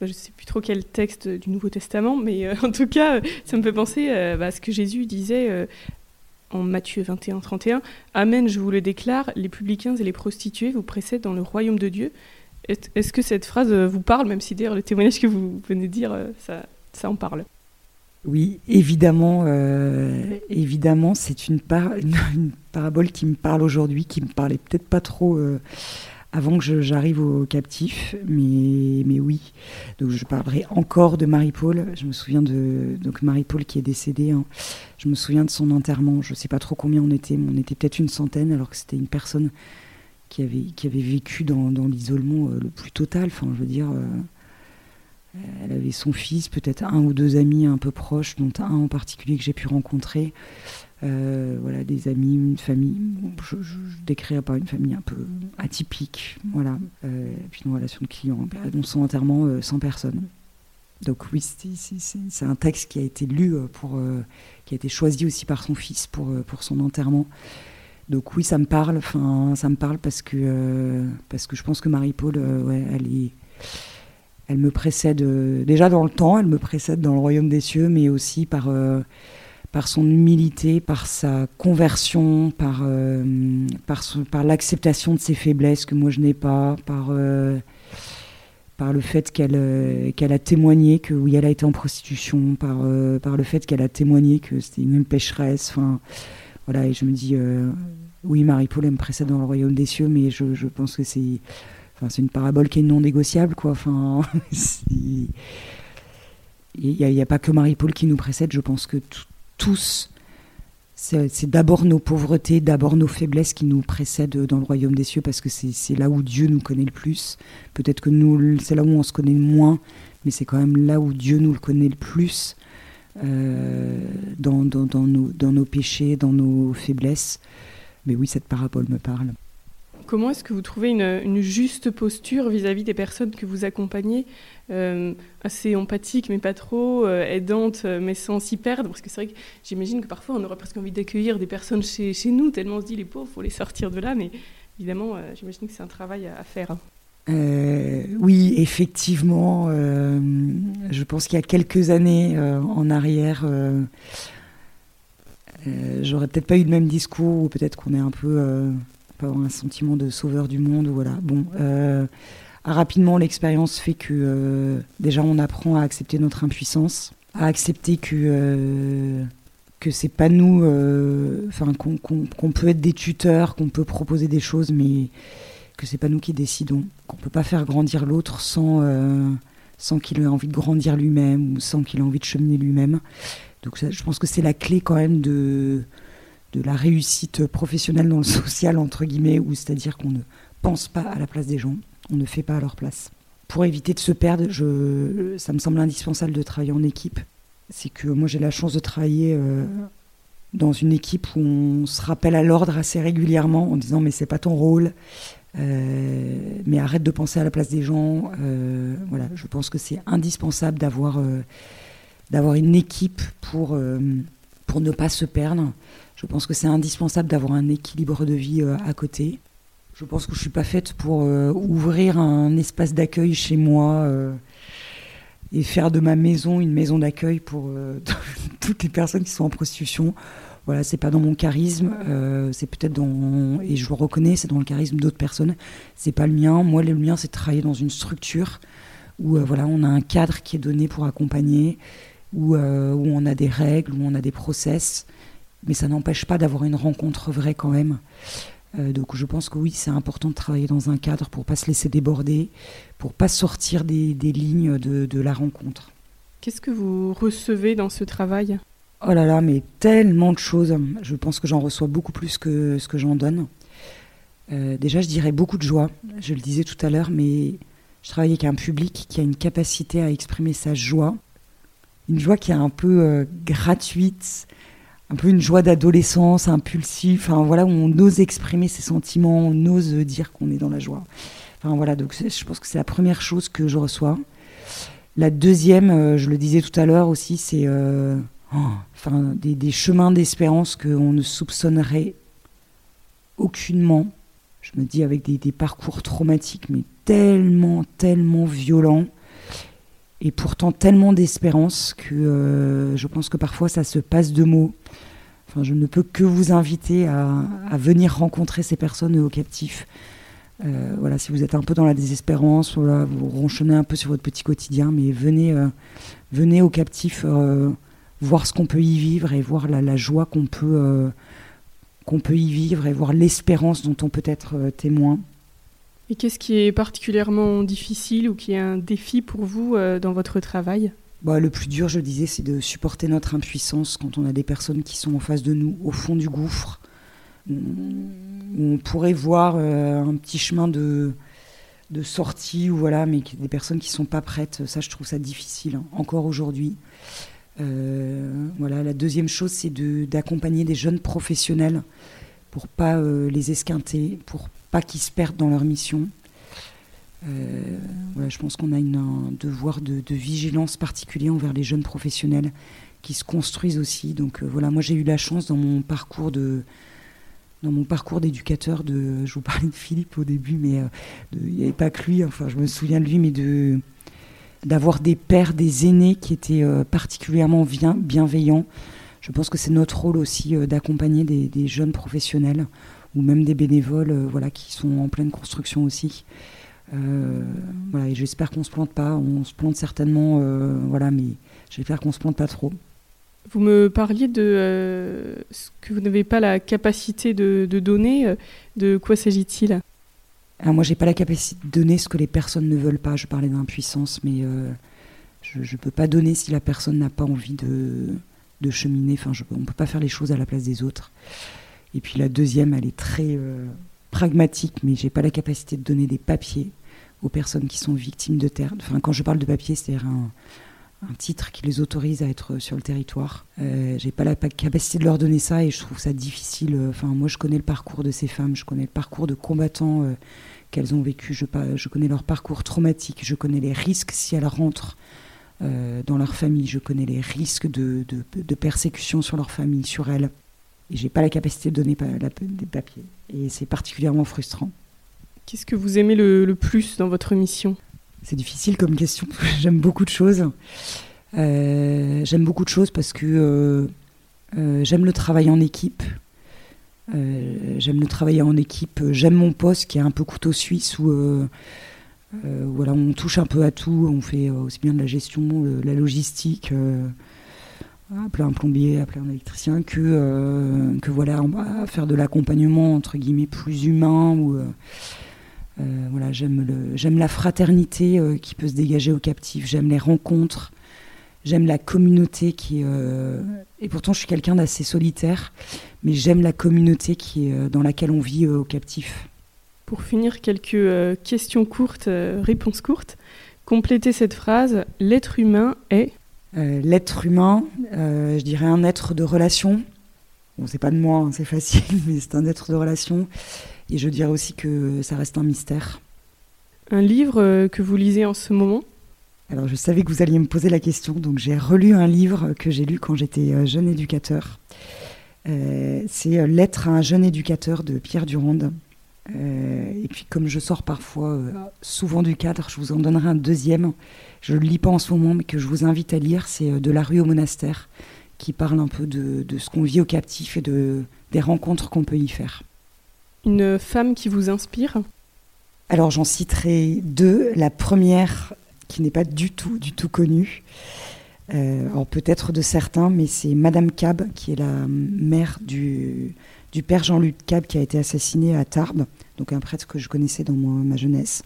Je ne sais plus trop quel texte du Nouveau Testament, mais en tout cas, ça me fait penser à ce que Jésus disait en Matthieu 21, 31. « Amen, je vous le déclare, les publicains et les prostituées vous précèdent dans le royaume de Dieu. » Est-ce que cette phrase vous parle, même si d'ailleurs le témoignage que vous venez de dire, ça en parle ? Oui, évidemment, c'est une parabole qui me parle aujourd'hui, qui ne me parlait peut-être pas trop... avant que j'arrive aux captifs, mais oui. Donc je parlerai encore de Marie-Paul. Je me souviens de Marie-Paul qui est décédée. Hein. Je me souviens de son enterrement. Je ne sais pas trop combien on était, mais on était peut-être une centaine, alors que c'était une personne qui avait vécu dans l'isolement le plus total. Enfin, je veux dire, elle avait son fils, peut-être 1 ou 2 amis un peu proches, dont un en particulier que j'ai pu rencontrer. Voilà, des amis, une famille, je décrirais pas une famille un peu atypique, voilà, puis une relation de client, donc son enterrement 100 personnes. Donc oui, c'est un texte qui a été lu, qui a été choisi aussi par son fils pour son enterrement. Donc oui, ça me parle parce que je pense que Marie-Paul, elle me précède déjà dans le temps, elle me précède dans le royaume des cieux, mais aussi par son humilité, par sa conversion, par l'acceptation de ses faiblesses que moi je n'ai pas, par le fait qu'elle a témoigné que oui, elle a été en prostitution, par le fait qu'elle a témoigné que c'était une pécheresse. Enfin, voilà, et je me dis, oui, Marie-Paul, elle me précède dans le royaume des cieux, mais je pense que c'est une parabole qui est non négociable, quoi. Enfin, il n'y a pas que Marie-Paul qui nous précède, je pense que tous, c'est d'abord nos pauvretés, d'abord nos faiblesses qui nous précèdent dans le royaume des cieux, parce que c'est là où Dieu nous connaît le plus. Peut-être que nous, c'est là où on se connaît le moins, mais c'est quand même là où Dieu nous le connaît le plus, dans nos péchés, dans nos faiblesses. Mais oui, cette parabole me parle. Comment est-ce que vous trouvez une juste posture vis-à-vis des personnes que vous accompagnez, assez empathique mais pas trop, aidante mais sans s'y perdre? Parce que c'est vrai que j'imagine que parfois on aurait presque envie d'accueillir des personnes chez nous, tellement on se dit les pauvres, il faut les sortir de là, mais évidemment j'imagine que c'est un travail à faire. Oui, effectivement, je pense qu'il y a quelques années en arrière... j'aurais peut-être pas eu le même discours, ou peut-être qu'on est un peu pas avoir un sentiment de sauveur du monde, voilà. Bon, rapidement l'expérience fait que déjà on apprend à accepter notre impuissance, à accepter que c'est pas nous, enfin qu'on peut être des tuteurs, qu'on peut proposer des choses, mais que c'est pas nous qui décidons, qu'on peut pas faire grandir l'autre sans qu'il ait envie de grandir lui-même ou sans qu'il ait envie de cheminer lui-même. Donc ça, je pense que c'est la clé quand même de la réussite professionnelle dans le social, entre guillemets, où c'est-à-dire qu'on ne pense pas à la place des gens, on ne fait pas à leur place. Pour éviter de se perdre, ça me semble indispensable de travailler en équipe. C'est que moi j'ai la chance de travailler dans une équipe où on se rappelle à l'ordre assez régulièrement en disant mais c'est pas ton rôle, mais arrête de penser à la place des gens. Voilà, je pense que c'est indispensable d'avoir une équipe pour ne pas se perdre. Je pense que c'est indispensable d'avoir un équilibre de vie à côté. Je pense que je ne suis pas faite pour ouvrir un espace d'accueil chez moi et faire de ma maison une maison d'accueil pour toutes les personnes qui sont en prostitution. Voilà, c'est pas dans mon charisme, c'est peut-être dans... Et je le reconnais, c'est dans le charisme d'autres personnes. C'est pas le mien. Moi, le mien, c'est de travailler dans une structure où voilà, on a un cadre qui est donné pour accompagner, où on a des règles, où on a des process, mais ça n'empêche pas d'avoir une rencontre vraie quand même. Donc je pense que oui, c'est important de travailler dans un cadre pour ne pas se laisser déborder, pour ne pas sortir des lignes de la rencontre. Qu'est-ce que vous recevez dans ce travail ? Oh là là, mais tellement de choses. Je pense que j'en reçois beaucoup plus que ce que j'en donne. Déjà, je dirais beaucoup de joie. Je le disais tout à l'heure, mais... Je travaille avec un public qui a une capacité à exprimer sa joie, une joie qui est un peu gratuite, un peu une joie d'adolescence, impulsive, enfin voilà, où on ose exprimer ses sentiments, on ose dire qu'on est dans la joie. Enfin voilà, donc je pense que c'est la première chose que je reçois. La deuxième, je le disais tout à l'heure aussi, c'est enfin, des chemins d'espérance qu'on ne soupçonnerait aucunement. Je me dis avec des parcours traumatiques, mais tellement, tellement violents, et pourtant tellement d'espérance que je pense que parfois ça se passe de mots. Enfin, je ne peux que vous inviter à venir rencontrer ces personnes aux captifs. Voilà, si vous êtes un peu dans la désespérance, voilà, vous ronchonnez un peu sur votre petit quotidien, mais venez aux captifs voir ce qu'on peut y vivre et voir la joie qu'on peut y vivre et voir l'espérance dont on peut être témoin. Et qu'est-ce qui est particulièrement difficile ou qui est un défi pour vous dans votre travail ? Bah, le plus dur, je disais, c'est de supporter notre impuissance quand on a des personnes qui sont en face de nous, au fond du gouffre, où on pourrait voir un petit chemin de sortie, ou voilà, mais des personnes qui ne sont pas prêtes. Ça, je trouve ça difficile, hein, encore aujourd'hui. Voilà, la deuxième chose, c'est d'accompagner des jeunes professionnels pour ne pas les esquinter, pour ne pas qu'ils se perdent dans leur mission. Voilà, je pense qu'on a un devoir de vigilance particulier envers les jeunes professionnels qui se construisent aussi. Donc voilà, moi j'ai eu la chance dans mon parcours d'éducateur, je vous parlais de Philippe au début, mais il n'y avait pas que lui, enfin je me souviens de lui, mais d'avoir des pères, des aînés qui étaient particulièrement bienveillants. Je pense que c'est notre rôle aussi d'accompagner des jeunes professionnels ou même des bénévoles voilà, qui sont en pleine construction aussi. Voilà, et j'espère qu'on ne se plante pas. On se plante certainement, voilà, mais j'espère qu'on ne se plante pas trop. Vous me parliez de ce que vous n'avez pas la capacité de donner. De quoi s'agit-il ? Alors moi, je n'ai pas la capacité de donner ce que les personnes ne veulent pas. Je parlais d'impuissance, mais je ne peux pas donner si la personne n'a pas envie de cheminer. Enfin, on ne peut pas faire les choses à la place des autres. Et puis la deuxième, elle est très pragmatique, mais je n'ai pas la capacité de donner des papiers aux personnes qui sont victimes de terre. Enfin, quand je parle de papier, c'est-à-dire un titre qui les autorise à être sur le territoire. J'ai pas la capacité de leur donner ça et je trouve ça difficile. Enfin, moi, je connais le parcours de ces femmes, je connais le parcours de combattants qu'elles ont vécu, je connais leur parcours traumatique, je connais les risques si elles rentrent dans leur famille, je connais les risques de persécution sur leur famille, sur elles. Et j'ai pas la capacité de donner des papiers. Et c'est particulièrement frustrant. Qu'est-ce que vous aimez le plus dans votre mission ? C'est difficile comme question, j'aime beaucoup de choses. J'aime beaucoup de choses parce que j'aime le travail en équipe. J'aime mon poste qui est un peu couteau suisse où voilà, on touche un peu à tout. On fait aussi bien de la gestion, de la logistique, appeler un plombier, appeler un électricien, que voilà, on va faire de l'accompagnement entre guillemets plus humain ou... voilà, j'aime la fraternité qui peut se dégager aux captifs, j'aime les rencontres, j'aime la communauté qui et pourtant je suis quelqu'un d'assez solitaire, mais j'aime la communauté qui dans laquelle on vit aux captifs. Pour finir, quelques questions courtes, réponses courtes. Complétez cette phrase, l'être humain est... l'être humain, je dirais un être de relation. Bon, c'est pas de moi, hein, c'est facile, mais c'est un être de relation. Et je dirais aussi que ça reste un mystère. Un livre que vous lisez en ce moment ? Alors, je savais que vous alliez me poser la question, donc j'ai relu un livre que j'ai lu quand j'étais jeune éducateur. C'est « Lettre à un jeune éducateur » de Pierre Durand. Et puis, comme je sors parfois souvent du cadre, je vous en donnerai un deuxième. Je ne le lis pas en ce moment, mais que je vous invite à lire. C'est « De la rue au monastère », qui parle un peu de ce qu'on vit aux captifs et des rencontres qu'on peut y faire. Une femme qui vous inspire ? Alors j'en citerai deux. La première, qui n'est pas du tout connue, alors peut-être de certains, mais c'est Madame Cap, qui est la mère du père Jean-Luc Cap, qui a été assassiné à Tarbes, donc un prêtre que je connaissais dans ma jeunesse.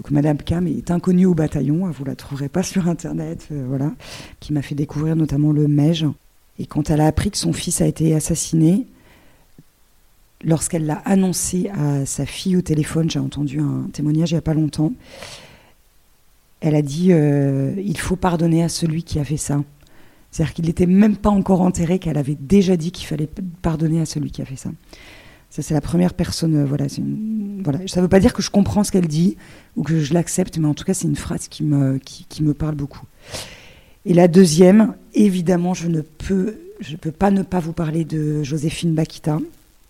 Donc Madame Cap est inconnue au bataillon, vous ne la trouverez pas sur Internet, voilà, qui m'a fait découvrir notamment le Meige. Et quand elle a appris que son fils a été assassiné, lorsqu'elle l'a annoncé à sa fille au téléphone, j'ai entendu un témoignage il n'y a pas longtemps, elle a dit « Il faut pardonner à celui qui a fait ça ». C'est-à-dire qu'il n'était même pas encore enterré, qu'elle avait déjà dit qu'il fallait pardonner à celui qui a fait ça. Ça, c'est la première personne... voilà, voilà. Ça ne veut pas dire que je comprends ce qu'elle dit ou que je l'accepte, mais en tout cas, c'est une phrase qui me parle beaucoup. Et la deuxième, évidemment, je ne peux pas ne pas vous parler de Joséphine Bakhita.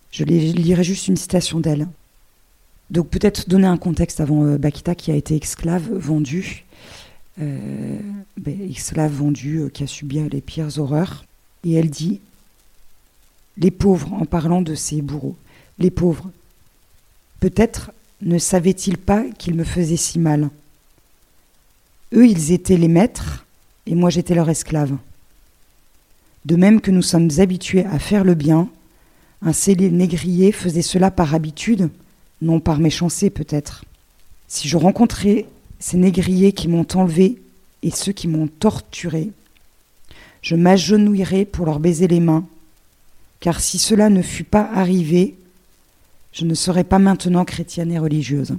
Je lirai juste une citation d'elle. Donc peut-être donner un contexte avant Bakhita, qui a été esclave vendue, qui a subi les pires horreurs. Et elle dit, les pauvres, en parlant de ses bourreaux, les pauvres, peut-être ne savaient-ils pas qu'ils me faisaient si mal. Eux, ils étaient les maîtres, et moi j'étais leur esclave. De même que nous sommes habitués à faire le bien, un scellé négrier faisait cela par habitude, non par méchanceté peut-être. Si je rencontrais ces négriers qui m'ont enlevé et ceux qui m'ont torturé, je m'agenouillerais pour leur baiser les mains, car si cela ne fût pas arrivé, je ne serais pas maintenant chrétienne et religieuse.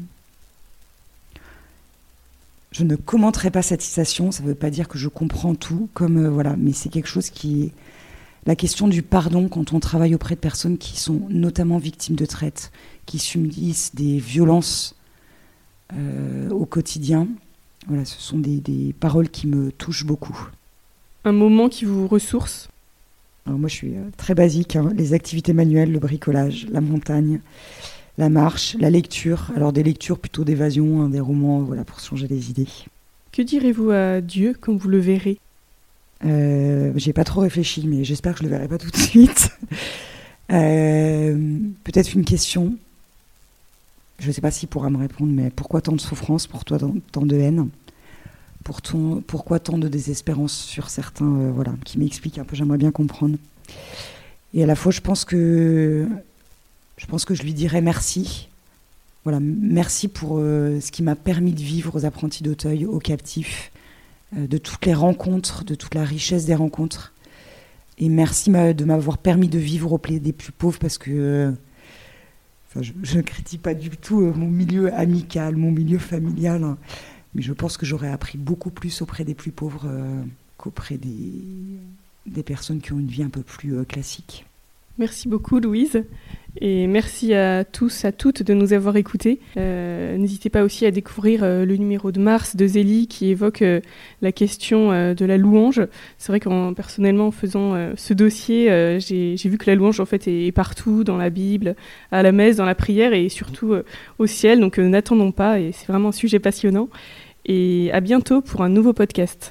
Je ne commenterai pas cette citation, ça ne veut pas dire que je comprends tout, comme voilà, mais c'est quelque chose qui... La question du pardon quand on travaille auprès de personnes qui sont notamment victimes de traite, qui subissent des violences au quotidien. Voilà, ce sont des paroles qui me touchent beaucoup. Un moment qui vous ressource ? Alors moi, je suis très basique, hein. Les activités manuelles, le bricolage, la montagne, la marche, la lecture. Alors des lectures plutôt d'évasion, hein, des romans, voilà, pour changer les idées. Que direz-vous à Dieu quand vous le verrez ? J'ai pas trop réfléchi, mais j'espère que je le verrai pas tout de suite. Peut-être une question. Je sais pas s'il pourra me répondre, mais pourquoi tant de souffrance, pour toi tant de haine, pourquoi tant de désespérance sur certains, voilà, qui m'explique un peu. J'aimerais bien comprendre. Et à la fois, je pense que je lui dirais merci. Voilà, merci pour ce qui m'a permis de vivre aux apprentis d'Auteuil, aux captifs, de toutes les rencontres, de toute la richesse des rencontres. Et merci de m'avoir permis de vivre au pied des plus pauvres, parce que je ne critique pas du tout mon milieu amical, mon milieu familial, hein, Mais je pense que j'aurais appris beaucoup plus auprès des plus pauvres qu'auprès des personnes qui ont une vie un peu plus classique. Merci beaucoup Louise, et merci à tous, à toutes de nous avoir écoutés. N'hésitez pas aussi à découvrir le numéro de mars de Zélie qui évoque la question de la louange. C'est vrai que personnellement en faisant ce dossier, j'ai vu que la louange en fait est partout, dans la Bible, à la messe, dans la prière et surtout au ciel. Donc n'attendons pas, et c'est vraiment un sujet passionnant. Et à bientôt pour un nouveau podcast.